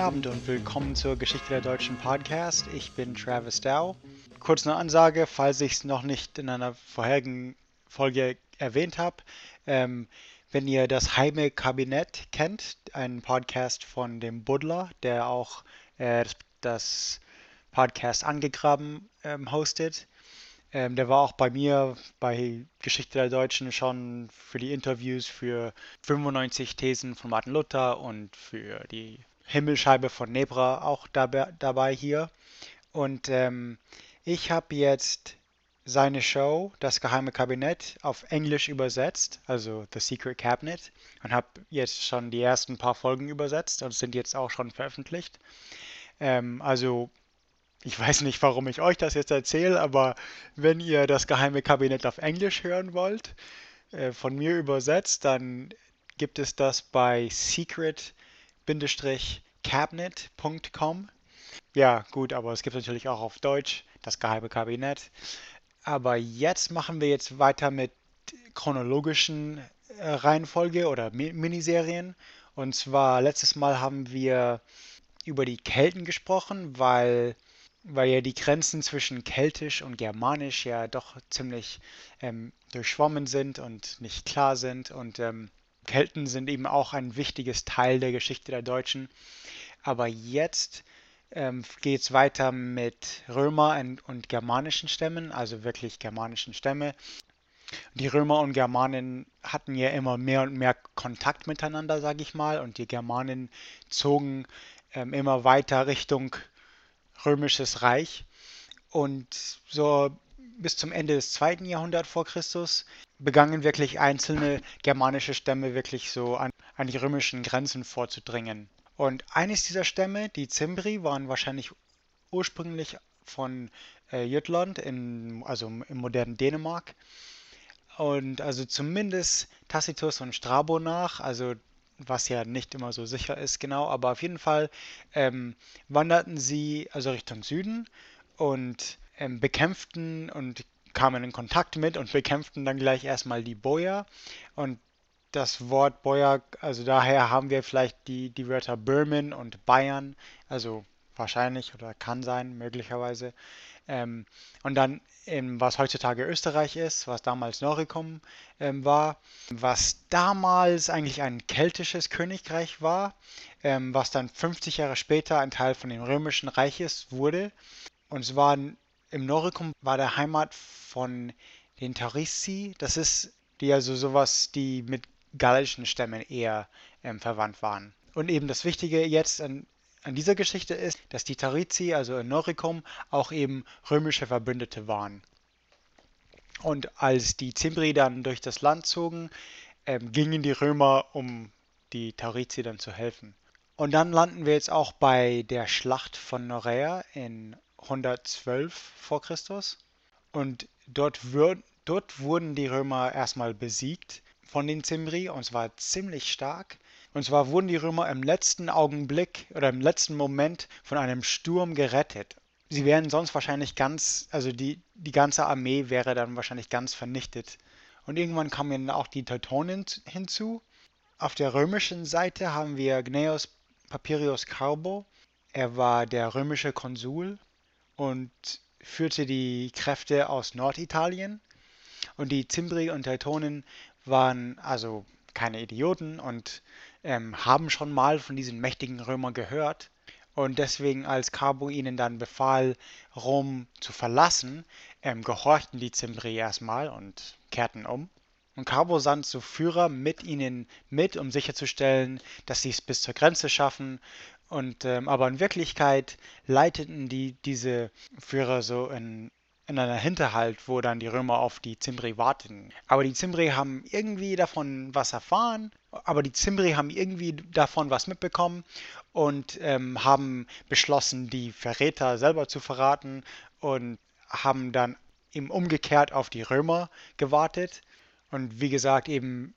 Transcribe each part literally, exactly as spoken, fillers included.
Abend und willkommen zur Geschichte der Deutschen Podcast. Ich bin Travis Dow. Kurz eine Ansage, falls ich es noch nicht in einer vorherigen Folge erwähnt habe. Ähm, wenn ihr das geheime Kabinett kennt, einen Podcast von dem Buddler, der auch äh, das Podcast Angegraben ähm, hostet. Ähm, der war auch bei mir bei Geschichte der Deutschen schon für die Interviews für fünfundneunzig Thesen von Martin Luther und für die Himmelscheibe von Nebra auch dabei, dabei hier. Und ähm, ich habe jetzt seine Show, das geheime Kabinett, auf Englisch übersetzt, also The Secret Cabinet, und habe jetzt schon die ersten paar Folgen übersetzt und sind jetzt auch schon veröffentlicht. Ähm, also ich weiß nicht, warum ich euch das jetzt erzähle, aber wenn ihr das geheime Kabinett auf Englisch hören wollt, äh, von mir übersetzt, dann gibt es das bei Secret cabinet punkt com. Ja, gut, aber es gibt natürlich auch auf Deutsch das geheime Kabinett. Aber jetzt machen wir jetzt weiter mit chronologischen äh, Reihenfolge oder Mi- Miniserien. Und zwar letztes Mal haben wir über die Kelten gesprochen, weil, weil ja die Grenzen zwischen Keltisch und Germanisch ja doch ziemlich ähm, durchschwommen sind und nicht klar sind. Und ähm, Kelten sind eben auch ein wichtiges Teil der Geschichte der Deutschen. Aber jetzt ähm, geht es weiter mit Römer und, und germanischen Stämmen, also wirklich germanischen Stämme. Die Römer und Germanen hatten ja immer mehr und mehr Kontakt miteinander, sage ich mal. Und die Germanen zogen ähm, immer weiter Richtung Römisches Reich. Und so bis zum Ende des zweiten Jahrhunderts vor Christus begannen wirklich einzelne germanische Stämme wirklich so an, an die römischen Grenzen vorzudringen. Und eines dieser Stämme, die Zimbri, waren wahrscheinlich ursprünglich von äh, Jütland, in, also im modernen Dänemark. Und also zumindest Tacitus und Strabo nach, also was ja nicht immer so sicher ist genau, aber auf jeden Fall ähm, wanderten sie also Richtung Süden und ähm, bekämpften und kamen in Kontakt mit und bekämpften dann gleich erstmal die Boja. Und das Wort Boja, also daher haben wir vielleicht die, die Wörter Böhmen und Bayern, also wahrscheinlich oder kann sein, möglicherweise. Ähm, und dann, ähm, was heutzutage Österreich ist, was damals Norikum ähm, war, was damals eigentlich ein keltisches Königreich war, ähm, was dann fünfzig Jahre später ein Teil von dem Römischen Reiches wurde. Und es waren Im Norikum war der Heimat von den Tarizi, das ist die also sowas, die mit gallischen Stämmen eher ähm, verwandt waren. Und eben das Wichtige jetzt an, an dieser Geschichte ist, dass die Tarizi, also in Norikum, auch eben römische Verbündete waren. Und als die Cimbri dann durch das Land zogen, ähm, gingen die Römer, um die Tarizi dann zu helfen. Und dann landen wir jetzt auch bei der Schlacht von Norea in hundertzwölf vor Christus, und dort, würd, dort wurden die Römer erstmal besiegt von den Zimbri, und zwar ziemlich stark. Und zwar wurden die Römer im letzten Augenblick oder im letzten Moment von einem Sturm gerettet. Sie wären sonst wahrscheinlich ganz, also die, die ganze Armee wäre dann wahrscheinlich ganz vernichtet. Und irgendwann kamen dann auch die Teutonen hinzu. Auf der römischen Seite haben wir Gnaeus Papirius Carbo. Er war der römische Konsul und führte die Kräfte aus Norditalien. Und die Zimbri und Teutonen waren also keine Idioten und ähm, haben schon mal von diesen mächtigen Römern gehört. Und deswegen, als Carbo ihnen dann befahl, Rom zu verlassen, ähm, gehorchten die Zimbri erstmal und kehrten um. Und Carbo sandt so Führer mit ihnen mit, um sicherzustellen, dass sie es bis zur Grenze schaffen Und, ähm, aber in Wirklichkeit leiteten die diese Führer so in, in einer Hinterhalt, wo dann die Römer auf die Zimbri warteten. Aber die Zimbri haben irgendwie davon was erfahren, aber die Zimbri haben irgendwie davon was mitbekommen und ähm, haben beschlossen, die Verräter selber zu verraten und haben dann eben umgekehrt auf die Römer gewartet. Und wie gesagt, eben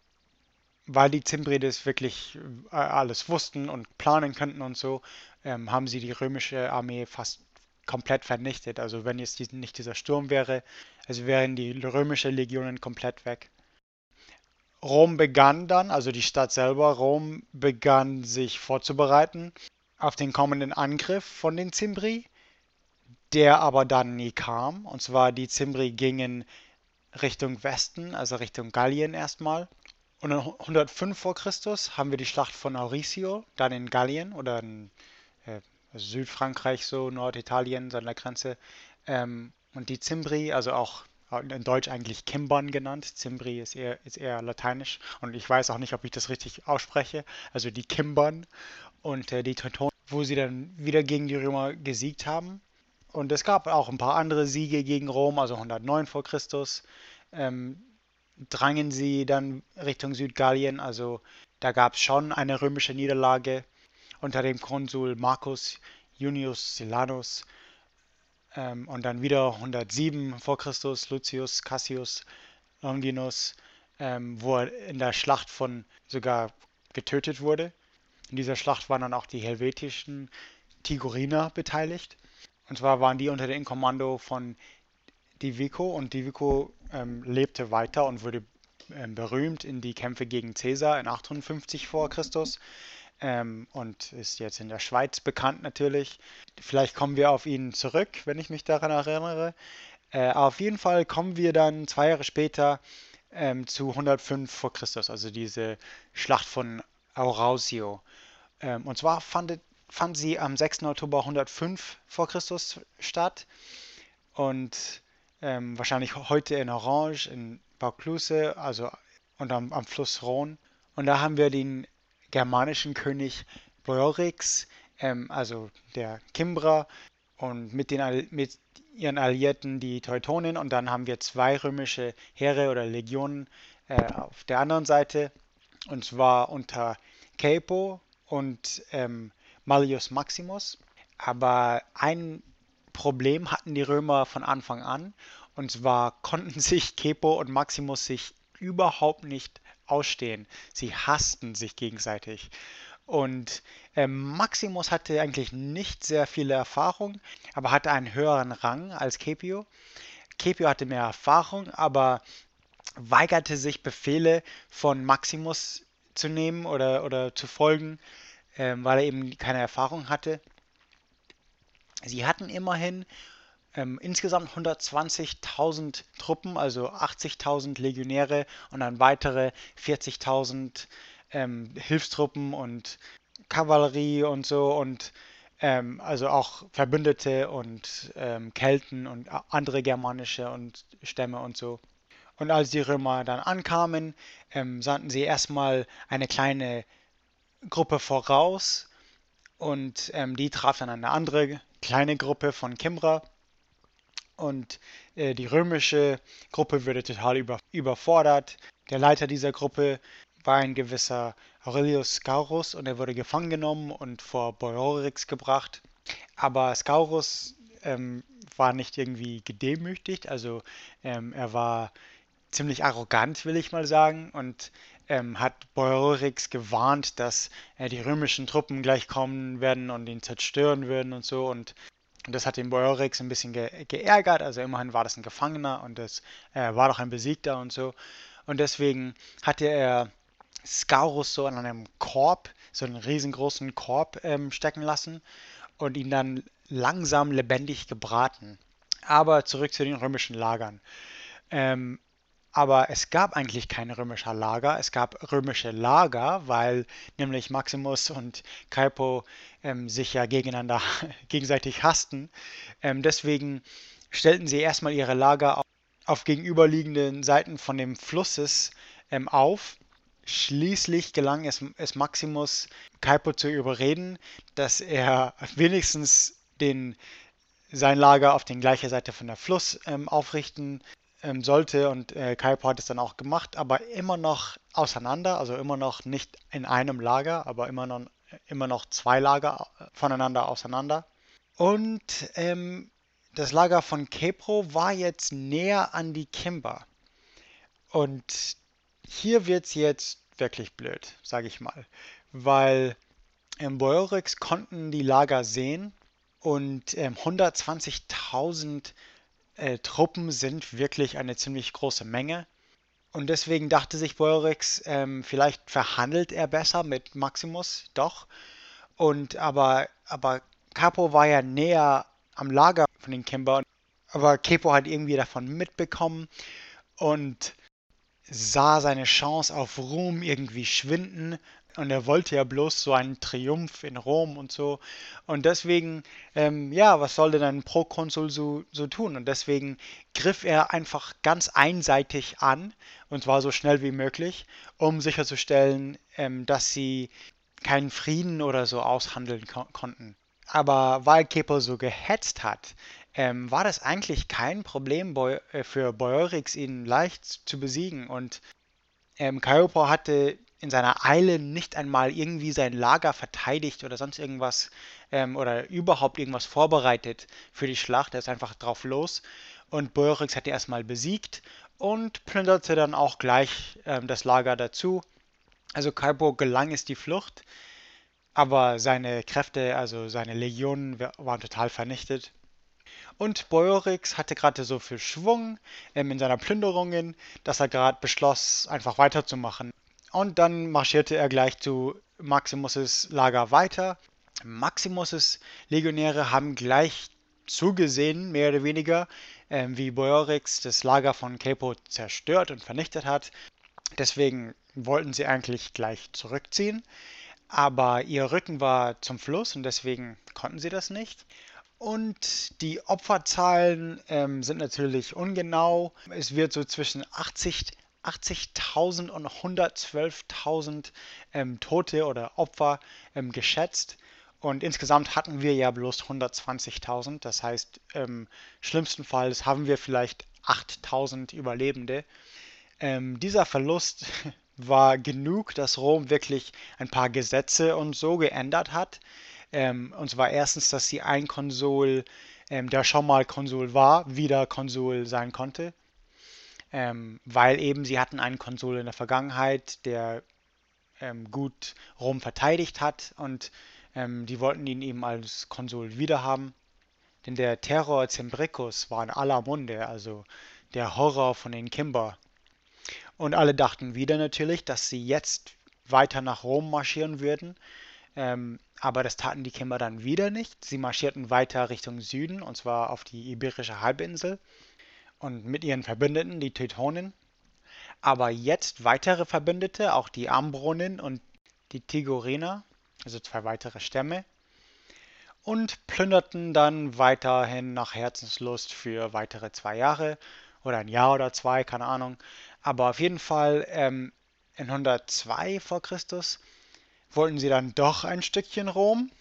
weil die Zimbri das wirklich alles wussten und planen könnten und so, ähm, haben sie die römische Armee fast komplett vernichtet. Also wenn jetzt diesen, nicht dieser Sturm wäre, also wären die römische Legionen komplett weg. Rom begann dann, also die Stadt selber, Rom begann sich vorzubereiten auf den kommenden Angriff von den Zimbri, der aber dann nie kam. Und zwar die Zimbri gingen Richtung Westen, also Richtung Gallien erstmal. Und hundertfünf vor Christus haben wir die Schlacht von Arausio, dann in Gallien oder in äh, Südfrankreich, so Norditalien, so an der Grenze. Ähm, und die Cimbri, also auch in Deutsch eigentlich Cimbern genannt. Zimbri ist eher, ist eher lateinisch und ich weiß auch nicht, ob ich das richtig ausspreche. Also die Cimbern und äh, die Teutonen, wo sie dann wieder gegen die Römer gesiegt haben. Und es gab auch ein paar andere Siege gegen Rom, also hundertneun vor Christus. Ähm, drangen sie dann Richtung Südgallien, also da gab es schon eine römische Niederlage unter dem Konsul Marcus Junius Silanus ähm, und dann wieder hundertsieben vor Christus Lucius Cassius Longinus, ähm, wo er in der Schlacht von sogar getötet wurde. In dieser Schlacht waren dann auch die helvetischen Tigoriner beteiligt, und zwar waren die unter dem Kommando von Divico, und Divico ähm, lebte weiter und wurde ähm, berühmt in die Kämpfe gegen Caesar in achtundfünfzig vor Christus ähm, und ist jetzt in der Schweiz bekannt natürlich. Vielleicht kommen wir auf ihn zurück, wenn ich mich daran erinnere. Äh, auf jeden Fall kommen wir dann zwei Jahre später ähm, zu hundertfünf vor Christus, also diese Schlacht von Arausio. Ähm, und zwar fand, fand sie am sechsten Oktober hundertfünf vor Christus statt und Ähm, wahrscheinlich heute in Orange, in Vaucluse, also und am, am Fluss Rhône. Und da haben wir den germanischen König Boiorix, ähm, also der Cimbrer, und mit, den, mit ihren Alliierten die Teutonen. Und dann haben wir zwei römische Heere oder Legionen äh, auf der anderen Seite. Und zwar unter Caepio und ähm, Mallius Maximus. Aber ein Problem hatten die Römer von Anfang an, und zwar konnten sich Caepio und Maximus sich überhaupt nicht ausstehen. Sie hassten sich gegenseitig. Und äh, Maximus hatte eigentlich nicht sehr viele Erfahrung, aber hatte einen höheren Rang als Caepio. Caepio hatte mehr Erfahrung, aber weigerte sich, Befehle von Maximus zu nehmen oder, oder zu folgen, äh, weil er eben keine Erfahrung hatte. Sie hatten immerhin ähm, insgesamt hundertzwanzigtausend Truppen, also achtzigtausend Legionäre und dann weitere vierzigtausend ähm, Hilfstruppen und Kavallerie und so, und ähm, also auch Verbündete und ähm, Kelten und andere germanische und Stämme und so. Und als die Römer dann ankamen, ähm, sandten sie erstmal eine kleine Gruppe voraus, und ähm, die traf dann eine andere kleine Gruppe von Cimbrer, und äh, die römische Gruppe wurde total über, überfordert. Der Leiter dieser Gruppe war ein gewisser Aurelius Scaurus, und er wurde gefangen genommen und vor Boiorix gebracht. Aber Scaurus ähm, war nicht irgendwie gedemütigt, also ähm, er war ziemlich arrogant, will ich mal sagen, und ähm, hat Boiorix gewarnt, dass äh, die römischen Truppen gleich kommen werden und ihn zerstören würden und so, und das hat den Boiorix ein bisschen ge- geärgert, also immerhin war das ein Gefangener und das äh, war doch ein Besiegter und so, und deswegen hatte er Scaurus so an einem Korb, so einen riesengroßen Korb ähm, stecken lassen und ihn dann langsam lebendig gebraten. Aber zurück zu den römischen Lagern. Ähm, Aber es gab eigentlich kein römischer Lager, es gab römische Lager, weil nämlich Maximus und Caepio ähm, sich ja gegeneinander gegenseitig hassten. Ähm, deswegen stellten sie erstmal ihre Lager auf, auf gegenüberliegenden Seiten von dem Flusses ähm, auf, Schließlich gelang es, es Maximus, Caepio zu überreden, dass er wenigstens den, sein Lager auf den gleichen Seite von der Fluss ähm, aufrichten ähm, sollte. Und äh, Caepio hat es dann auch gemacht, aber immer noch auseinander, also immer noch nicht in einem Lager, aber immer noch, immer noch zwei Lager voneinander auseinander. Und ähm, das Lager von Caepio war jetzt näher an die Kimber. Und hier wird es jetzt wirklich blöd, sage ich mal, weil ähm, Boiorix konnten die Lager sehen und ähm, hundertzwanzigtausend äh, Truppen sind wirklich eine ziemlich große Menge. Und deswegen dachte sich Boiorix, ähm, vielleicht verhandelt er besser mit Maximus, doch. Und aber, aber Caepio war ja näher am Lager von den Kimber, aber Caepio hat irgendwie davon mitbekommen und sah seine Chance auf Ruhm irgendwie schwinden und er wollte ja bloß so einen Triumph in Rom und so. Und deswegen, ähm, ja, was sollte denn ein Prokonsul so, so tun? Und deswegen griff er einfach ganz einseitig an, und zwar so schnell wie möglich, um sicherzustellen, ähm, dass sie keinen Frieden oder so aushandeln ko- konnten. Aber weil Caepio so gehetzt hat, Ähm, war das eigentlich kein Problem Bo- äh, für Boiorix, ihn leicht zu besiegen. Und ähm, Caepio hatte in seiner Eile nicht einmal irgendwie sein Lager verteidigt oder sonst irgendwas ähm, oder überhaupt irgendwas vorbereitet für die Schlacht. Er ist einfach drauf los und Boiorix hat ihn erstmal besiegt und plünderte dann auch gleich ähm, das Lager dazu. Also Caepio gelang es die Flucht, aber seine Kräfte, also seine Legionen, waren total vernichtet. Und Boiorix hatte gerade so viel Schwung ähm, in seiner Plünderungen, dass er gerade beschloss, einfach weiterzumachen. Und dann marschierte er gleich zu Maximus' Lager weiter. Maximus' Legionäre haben gleich zugesehen, mehr oder weniger, ähm, wie Boiorix das Lager von Caepio zerstört und vernichtet hat. Deswegen wollten sie eigentlich gleich zurückziehen, aber ihr Rücken war zum Fluss und deswegen konnten sie das nicht. Und die Opferzahlen ähm, sind natürlich ungenau. Es wird so zwischen achtzigtausend und hundertzwölftausend ähm, Tote oder Opfer ähm, geschätzt. Und insgesamt hatten wir ja bloß hundertzwanzigtausend. Das heißt, ähm, schlimmstenfalls haben wir vielleicht achttausend Überlebende. Ähm, dieser Verlust war genug, dass Rom wirklich ein paar Gesetze und so geändert hat. Ähm, und zwar erstens, dass sie ein Konsul, ähm, der schon mal Konsul war, wieder Konsul sein konnte. Ähm, weil eben sie hatten einen Konsul in der Vergangenheit, der ähm, gut Rom verteidigt hat. Und ähm, die wollten ihn eben als Konsul wiederhaben. Denn der Terror Zimbricus war in aller Munde, also der Horror von den Kimber. Und alle dachten wieder natürlich, dass sie jetzt weiter nach Rom marschieren würden. Ähm, aber das taten die Kimber dann wieder nicht. Sie marschierten weiter Richtung Süden, und zwar auf die Iberische Halbinsel und mit ihren Verbündeten, die Teutonen. Aber jetzt weitere Verbündete, auch die Ambronen und die Tigoriner, also zwei weitere Stämme, und plünderten dann weiterhin nach Herzenslust für weitere zwei Jahre oder ein Jahr oder zwei, keine Ahnung. Aber auf jeden Fall ähm, in hundertzwei vor Christus wollten sie dann doch ein Stückchen Rom.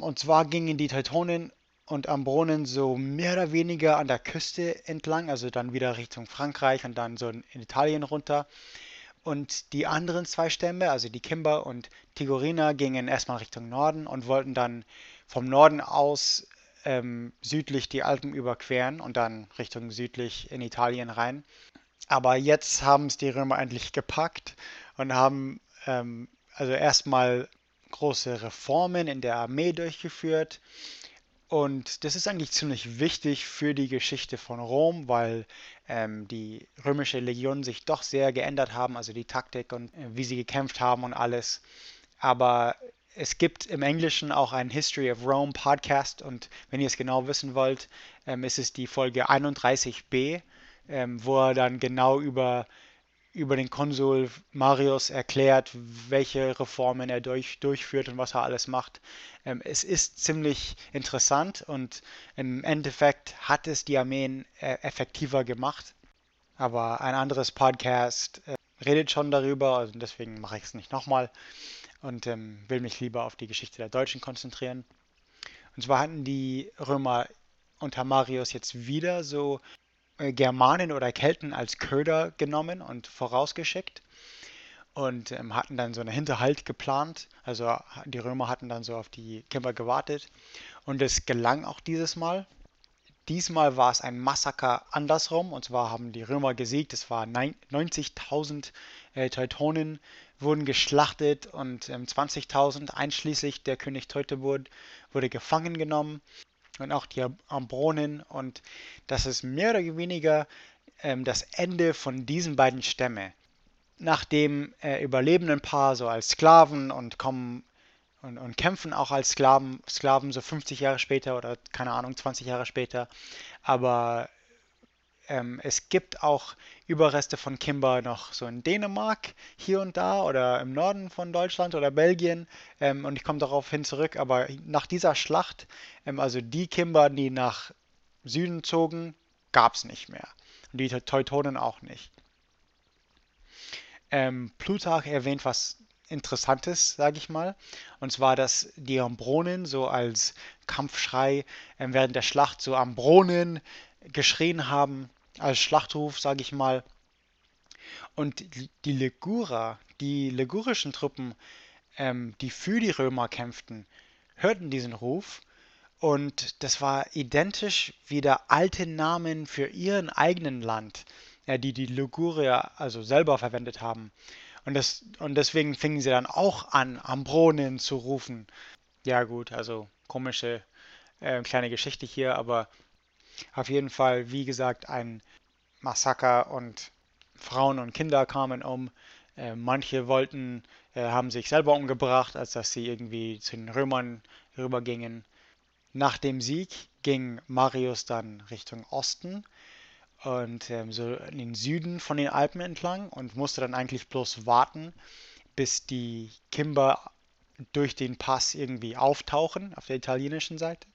Und zwar gingen die Teutonen und Ambronen so mehr oder weniger an der Küste entlang, also dann wieder Richtung Frankreich und dann so in Italien runter. Und die anderen zwei Stämme, also die Kimber und Tigoriner, gingen erstmal Richtung Norden und wollten dann vom Norden aus ähm, südlich die Alpen überqueren und dann Richtung südlich in Italien rein. Aber jetzt haben es die Römer endlich gepackt und haben... Ähm, Also erstmal große Reformen in der Armee durchgeführt. Und das ist eigentlich ziemlich wichtig für die Geschichte von Rom, weil ähm, die römische Legionen sich doch sehr geändert haben, also die Taktik und äh, wie sie gekämpft haben und alles. Aber es gibt im Englischen auch einen History of Rome Podcast und wenn ihr es genau wissen wollt, ähm, ist es die Folge einunddreißig b, ähm, wo er dann genau über... über den Konsul Marius erklärt, welche Reformen er durch, durchführt und was er alles macht. Ähm, es ist ziemlich interessant und im Endeffekt hat es die Armeen äh, effektiver gemacht. Aber ein anderes Podcast äh, redet schon darüber, also deswegen mache ich es nicht nochmal und ähm, will mich lieber auf die Geschichte der Deutschen konzentrieren. Und zwar hatten die Römer unter Marius jetzt wieder so äh, Germanen oder Kelten als Köder genommen und vorausgeschickt und ähm, hatten dann so einen Hinterhalt geplant. Also die Römer hatten dann so auf die Kämpfer gewartet und es gelang auch dieses Mal. Diesmal war es ein Massaker andersrum, und zwar haben die Römer gesiegt. Es waren neunzigtausend äh, Teutonen, wurden geschlachtet und ähm, zwanzigtausend, einschließlich der König Teutoburg, wurde gefangen genommen. Und auch die Ambronen, und das ist mehr oder weniger ähm, das Ende von diesen beiden Stämmen. Nach dem äh, überlebenden Paar so als Sklaven und kommen... Und, und kämpfen auch als Sklaven, Sklaven so fünfzig Jahre später oder keine Ahnung, zwanzig Jahre später. Aber ähm, es gibt auch Überreste von Kimber noch so in Dänemark hier und da oder im Norden von Deutschland oder Belgien. Ähm, und ich komme darauf hin zurück, aber nach dieser Schlacht, ähm, also die Kimber, die nach Süden zogen, gab es nicht mehr. Und die Teutonen auch nicht. Ähm, Plutarch erwähnt was Interessantes, sage ich mal, und zwar, dass die Ambronen so als Kampfschrei äh, während der Schlacht so Ambronen geschrien haben, als Schlachtruf, sage ich mal. Und die Ligurer, die ligurischen Truppen, ähm, die für die Römer kämpften, hörten diesen Ruf, und das war identisch wie der alte Namen für ihren eigenen Land, ja, die die Ligurier also selber verwendet haben. Und, das, und deswegen fingen sie dann auch an, Ambronen zu rufen. Ja gut, also komische äh, kleine Geschichte hier, aber auf jeden Fall, wie gesagt, ein Massaker, und Frauen und Kinder kamen um. Äh, manche wollten, äh, haben sich selber umgebracht, als dass sie irgendwie zu den Römern rübergingen. Nach dem Sieg ging Marius dann Richtung Osten und ähm, so in den Süden von den Alpen entlang und musste dann eigentlich bloß warten, bis die Kimber durch den Pass irgendwie auftauchen auf der italienischen Seite.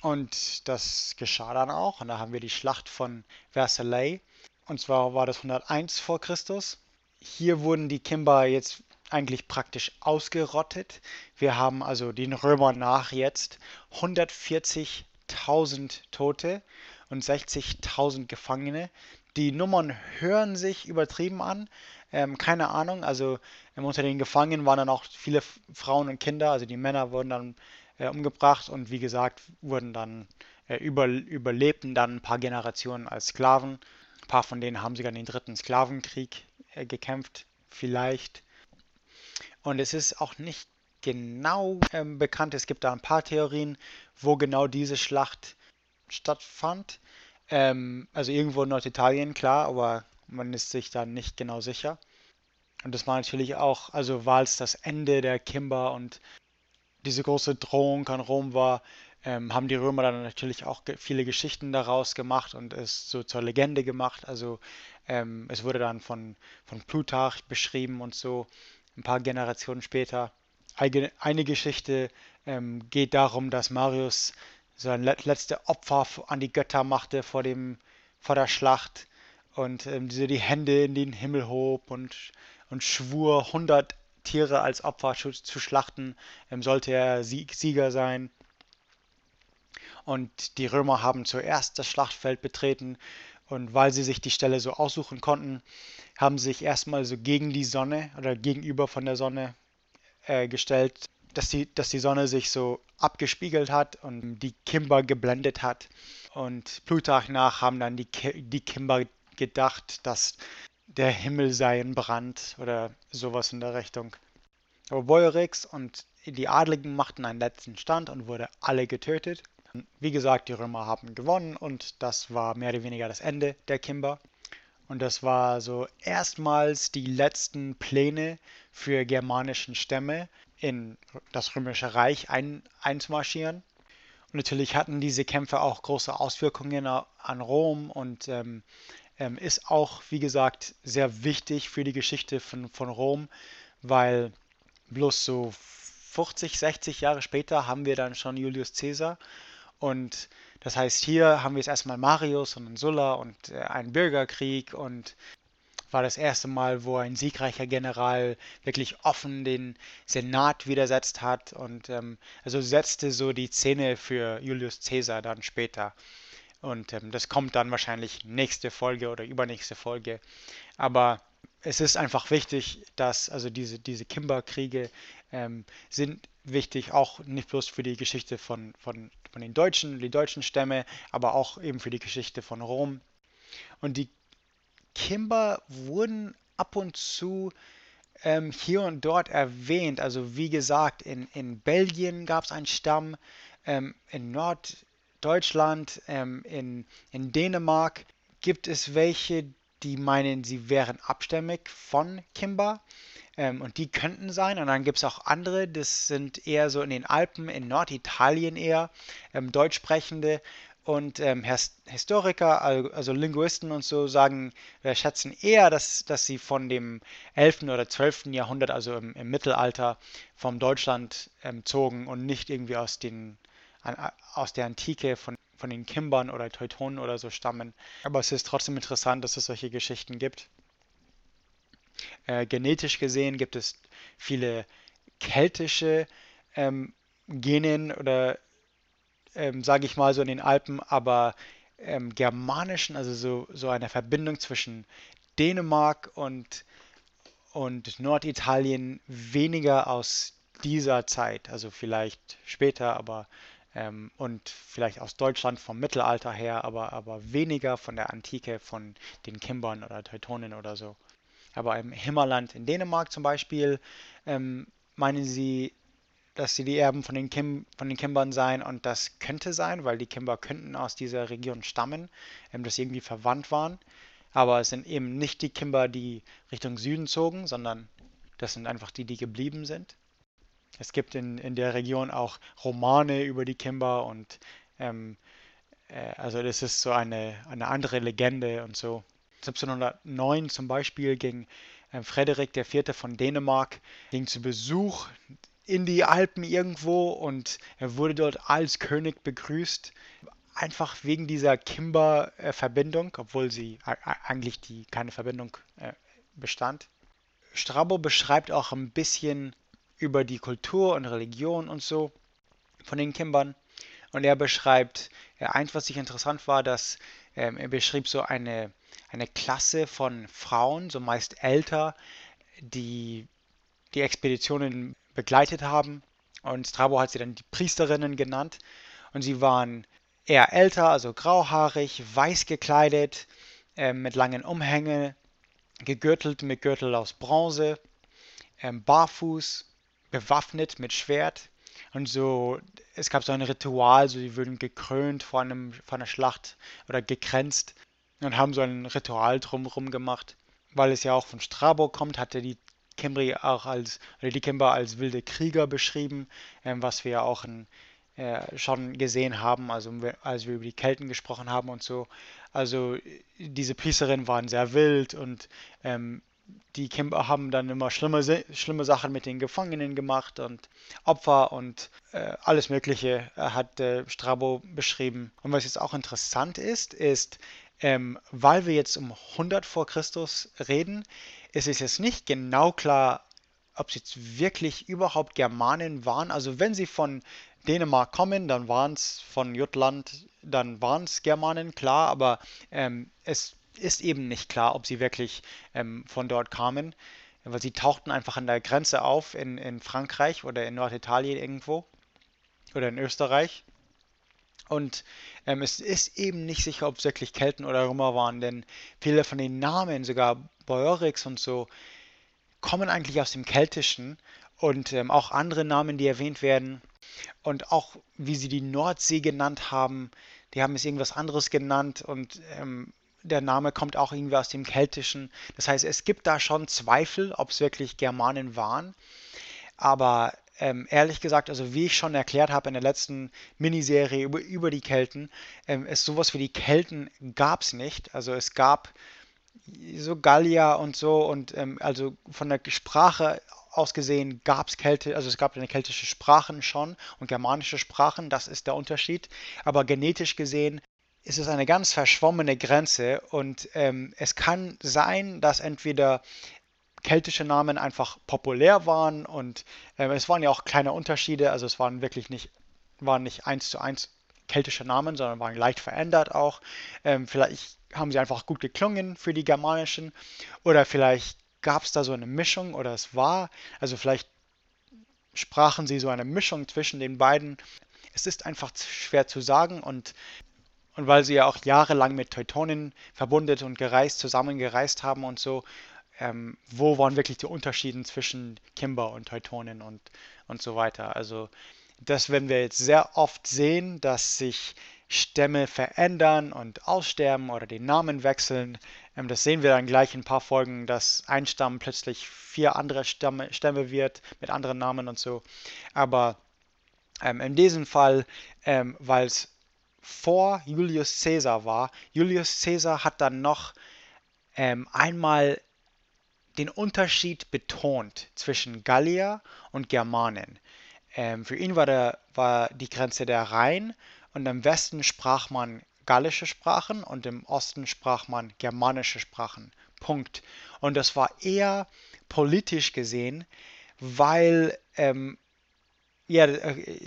Und das geschah dann auch, und da haben wir die Schlacht von Versailles, und zwar war das hunderteins vor Christus. Hier wurden die Kimber jetzt eigentlich praktisch ausgerottet. Wir haben also den Römern nach jetzt hundertvierzigtausend Tote und sechzigtausend Gefangene. Die Nummern hören sich übertrieben an. Ähm, keine Ahnung, also ähm, unter den Gefangenen waren dann auch viele F- Frauen und Kinder, also die Männer wurden dann äh, umgebracht, und wie gesagt, wurden dann äh, über, überlebten dann ein paar Generationen als Sklaven. Ein paar von denen haben sogar in den dritten Sklavenkrieg äh, gekämpft, vielleicht. Und es ist auch nicht genau äh, bekannt, es gibt da ein paar Theorien, wo genau diese Schlacht stattfand. Ähm, also irgendwo in Norditalien, klar, aber man ist sich da nicht genau sicher. Und das war natürlich auch, also war es das Ende der Kimber und diese große Drohung an Rom war, ähm, haben die Römer dann natürlich auch ge- viele Geschichten daraus gemacht und es so zur Legende gemacht. Also ähm, es wurde dann von, von Plutarch beschrieben und so ein paar Generationen später. Eige, eine Geschichte ähm, geht darum, dass Marius sein so letzte Opfer an die Götter machte vor, dem, vor der Schlacht und ähm, diese die Hände in den Himmel hob und, und schwur, hundert Tiere als Opfer zu, zu schlachten, ähm, sollte er Sieg, Sieger sein. Und die Römer haben zuerst das Schlachtfeld betreten, und weil sie sich die Stelle so aussuchen konnten, haben sie sich erstmal so gegen die Sonne oder gegenüber von der Sonne äh, gestellt, dass die, dass die Sonne sich so abgespiegelt hat und die Kimber geblendet hat. Und Plutarch nach haben dann die, die Kimber gedacht, dass der Himmel sei in Brand oder sowas in der Richtung. Aber Boiorix und die Adligen machten einen letzten Stand und wurden alle getötet. Und wie gesagt, die Römer haben gewonnen, und das war mehr oder weniger das Ende der Kimber. Und das war so erstmals die letzten Pläne für germanischen Stämme, in das Römische Reich ein, einzumarschieren. Und natürlich hatten diese Kämpfe auch große Auswirkungen an Rom, und ähm, ähm, ist auch, wie gesagt, sehr wichtig für die Geschichte von, von Rom, weil bloß so fünfzig, sechzig Jahre später haben wir dann schon Julius Caesar. Und das heißt, hier haben wir jetzt erstmal Marius und Sulla und äh, einen Bürgerkrieg und war das erste Mal, wo ein siegreicher General wirklich offen den Senat widersetzt hat und ähm, also setzte so die Szene für Julius Caesar dann später. Und ähm, das kommt dann wahrscheinlich nächste Folge oder übernächste Folge. Aber es ist einfach wichtig, dass also diese, diese Kimberkriege ähm, sind wichtig, auch nicht bloß für die Geschichte von, von, von den Deutschen, die deutschen Stämme, aber auch eben für die Geschichte von Rom. Und die Kimber wurden ab und zu ähm, hier und dort erwähnt. Also wie gesagt, in, in Belgien gab es einen Stamm, ähm, in Nord Deutschland, ähm, in, in Dänemark gibt es welche, die meinen, sie wären abstämmig von Kimber, ähm, und die könnten sein. Und dann gibt es auch andere, das sind eher so in den Alpen, in Norditalien eher, ähm, Deutschsprechende. Und ähm, Historiker, also Linguisten und so, sagen, wir schätzen eher, dass, dass sie von dem elften oder zwölften Jahrhundert, also im, im Mittelalter, vom Deutschland ähm, zogen und nicht irgendwie aus den aus der Antike von, von den Kimbern oder Teutonen oder so stammen. Aber es ist trotzdem interessant, dass es solche Geschichten gibt. Äh, genetisch gesehen gibt es viele keltische ähm, Genen oder, ähm, sage ich mal, so in den Alpen, aber ähm, germanischen, also so, so eine Verbindung zwischen Dänemark und, und Norditalien weniger aus dieser Zeit, also vielleicht später, aber Ähm, und vielleicht aus Deutschland vom Mittelalter her, aber, aber weniger von der Antike, von den Kimbern oder Teutonen oder so. Aber im Himmerland in Dänemark zum Beispiel ähm, meinen sie, dass sie die Erben von den, Kim, von den Kimbern seien, und das könnte sein, weil die Kimber könnten aus dieser Region stammen, ähm, dass sie irgendwie verwandt waren. Aber es sind eben nicht die Kimber, die Richtung Süden zogen, sondern das sind einfach die, die geblieben sind. Es gibt in, in der Region auch Romane über die Kimber und ähm, äh, also das ist so eine, eine andere Legende und so. siebzehnhundertneun zum Beispiel ging äh, Frederik der Vierte von Dänemark ging zu Besuch in die Alpen irgendwo, und er wurde dort als König begrüßt, einfach wegen dieser Kimber-Verbindung, obwohl sie äh, eigentlich die, keine Verbindung äh, bestand. Strabo beschreibt auch ein bisschen über die Kultur und Religion und so von den Kimbern. Und er beschreibt, eins, was ich interessant war, dass ähm, er beschrieb so eine, eine Klasse von Frauen, so meist älter, die die Expeditionen begleitet haben. Und Strabo hat sie dann die Priesterinnen genannt. Und sie waren eher älter, also grauhaarig, weiß gekleidet, äh, mit langen Umhängen, gegürtelt mit Gürtel aus Bronze, äh, barfuß, bewaffnet mit Schwert, und so, es gab so ein Ritual, so sie wurden gekrönt vor, einem, vor einer Schlacht oder gekränzt und haben so ein Ritual drumherum gemacht. Weil es ja auch von Strabo kommt, hatte die Cimbri auch als, oder die Kimber als wilde Krieger beschrieben, ähm, was wir ja auch in, äh, schon gesehen haben, also als wir über die Kelten gesprochen haben und so. Also diese Priesterinnen waren sehr wild, und ähm, die Kimber haben dann immer schlimme, schlimme Sachen mit den Gefangenen gemacht und Opfer und äh, alles Mögliche hat äh, Strabo beschrieben. Und was jetzt auch interessant ist, ist, ähm, weil wir jetzt um hundert vor Christus reden, ist es jetzt nicht genau klar, ob sie jetzt wirklich überhaupt Germanen waren. Also wenn sie von Dänemark kommen, dann waren es von Jütland, dann waren es Germanen, klar, aber ähm, es ist eben nicht klar, ob sie wirklich ähm, von dort kamen, weil sie tauchten einfach an der Grenze auf in, in Frankreich oder in Norditalien irgendwo oder in Österreich. Und ähm, es ist eben nicht sicher, ob es wirklich Kelten oder Römer waren, denn viele von den Namen, sogar Boiorix und so, kommen eigentlich aus dem Keltischen, und ähm, auch andere Namen, die erwähnt werden. Und auch, wie sie die Nordsee genannt haben, die haben es irgendwas anderes genannt, und ähm, der Name kommt auch irgendwie aus dem Keltischen. Das heißt, es gibt da schon Zweifel, ob es wirklich Germanen waren. Aber ähm, ehrlich gesagt, also wie ich schon erklärt habe in der letzten Miniserie über, über die Kelten, ähm, ist sowas wie die Kelten gab es nicht. Also es gab so Gallier und so, und ähm, also von der Sprache aus gesehen gab es Kelte, also es gab eine keltische Sprachen schon und germanische Sprachen, das ist der Unterschied. Aber genetisch gesehen ist es eine ganz verschwommene Grenze und ähm, es kann sein, dass entweder keltische Namen einfach populär waren und äh, es waren ja auch kleine Unterschiede, also es waren wirklich nicht, waren nicht eins zu eins keltische Namen, sondern waren leicht verändert auch. Ähm, vielleicht haben sie einfach gut geklungen für die germanischen oder vielleicht gab es da so eine Mischung oder es war, also vielleicht sprachen sie so eine Mischung zwischen den beiden. Es ist einfach schwer zu sagen und und weil sie ja auch jahrelang mit Teutonen verbundet und gereist, zusammengereist haben und so, ähm, wo waren wirklich die Unterschiede zwischen Kimber und Teutonen und, und so weiter. Also das werden wir jetzt sehr oft sehen, dass sich Stämme verändern und aussterben oder den Namen wechseln. Ähm, das sehen wir dann gleich in ein paar Folgen, dass ein Stamm plötzlich vier andere Stämme, Stämme wird mit anderen Namen und so. Aber ähm, in diesem Fall, ähm, weil es vor Julius Caesar war. Julius Caesar hat dann noch ähm, einmal den Unterschied betont zwischen Gallier und Germanen. Ähm, für ihn war, der, war die Grenze der Rhein und im Westen sprach man gallische Sprachen und im Osten sprach man germanische Sprachen. Punkt. Und das war eher politisch gesehen, weil ähm, ja,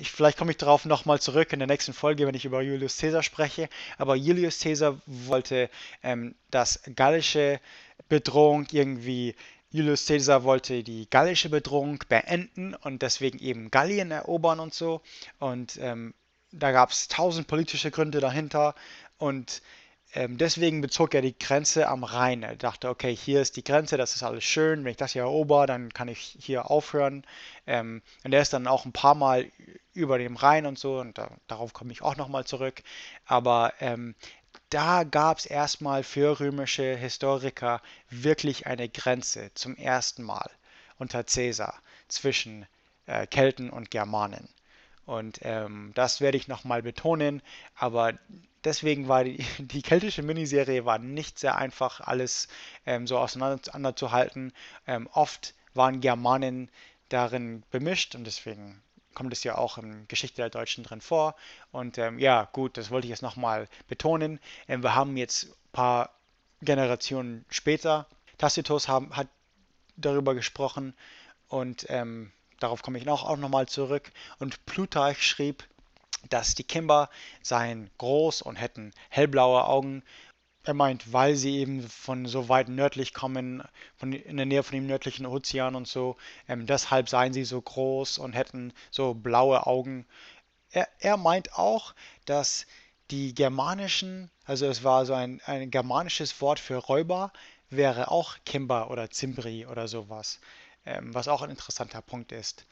vielleicht komme ich darauf nochmal zurück in der nächsten Folge, wenn ich über Julius Caesar spreche. Aber Julius Caesar wollte ähm, das gallische Bedrohung irgendwie, Julius Caesar wollte die gallische Bedrohung beenden und deswegen eben Gallien erobern und so. Und ähm, da gab es tausend politische Gründe dahinter und ähm, deswegen bezog er die Grenze am Rhein. Er dachte, okay, hier ist die Grenze, das ist alles schön, wenn ich das hier erober, dann kann ich hier aufhören. Ähm, und er ist dann auch ein paar Mal über dem Rhein und so und da, darauf komme ich auch nochmal zurück. Aber ähm, da gab es erstmal für römische Historiker wirklich eine Grenze zum ersten Mal unter Caesar zwischen äh, Kelten und Germanen. Und ähm, das werde ich nochmal betonen, aber deswegen war die, die keltische Miniserie war nicht sehr einfach, alles ähm, so auseinanderzuhalten. Ähm, oft waren Germanen darin bemischt und deswegen kommt es ja auch in Geschichte der Deutschen drin vor. Und ähm, ja, gut, das wollte ich jetzt nochmal betonen. Ähm, wir haben jetzt ein paar Generationen später, Tacitus haben, hat darüber gesprochen und ähm, darauf komme ich noch, auch nochmal zurück. Und Plutarch schrieb, dass die Kimber seien groß und hätten hellblaue Augen. Er meint, weil sie eben von so weit nördlich kommen, von in der Nähe von dem nördlichen Ozean und so, ähm, deshalb seien sie so groß und hätten so blaue Augen. Er, er meint auch, dass die germanischen, also es war so ein, ein germanisches Wort für Räuber, wäre auch Kimber oder Zimbri oder sowas, ähm, was auch ein interessanter Punkt ist.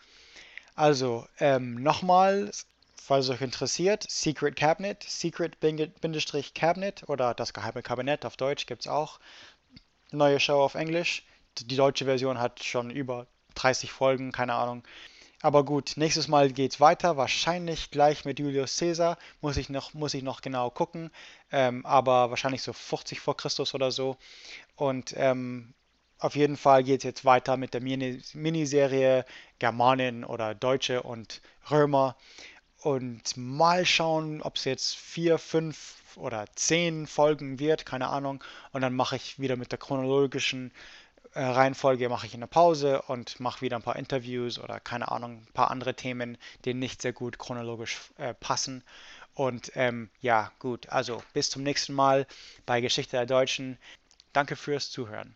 Also, ähm, nochmal, falls euch interessiert, Secret Cabinet, secret cabinet oder das geheime Kabinett auf Deutsch gibt es auch. Neue Show auf Englisch. Die deutsche Version hat schon über dreißig Folgen, keine Ahnung. Aber gut, nächstes Mal geht's weiter. Wahrscheinlich gleich mit Julius Caesar. Muss ich noch, muss ich noch genau gucken. Ähm, aber wahrscheinlich so fünfzig vor Christus oder so. Und ähm, auf jeden Fall geht es jetzt weiter mit der Miniserie Germanen oder Deutsche und Römer. Und mal schauen, ob es jetzt vier, fünf oder zehn Folgen wird, keine Ahnung. Und dann mache ich wieder mit der chronologischen äh, Reihenfolge, mache ich eine Pause und mache wieder ein paar Interviews oder keine Ahnung, ein paar andere Themen, die nicht sehr gut chronologisch äh, passen. Und ähm, ja, gut, also bis zum nächsten Mal bei Geschichte der Deutschen. Danke fürs Zuhören.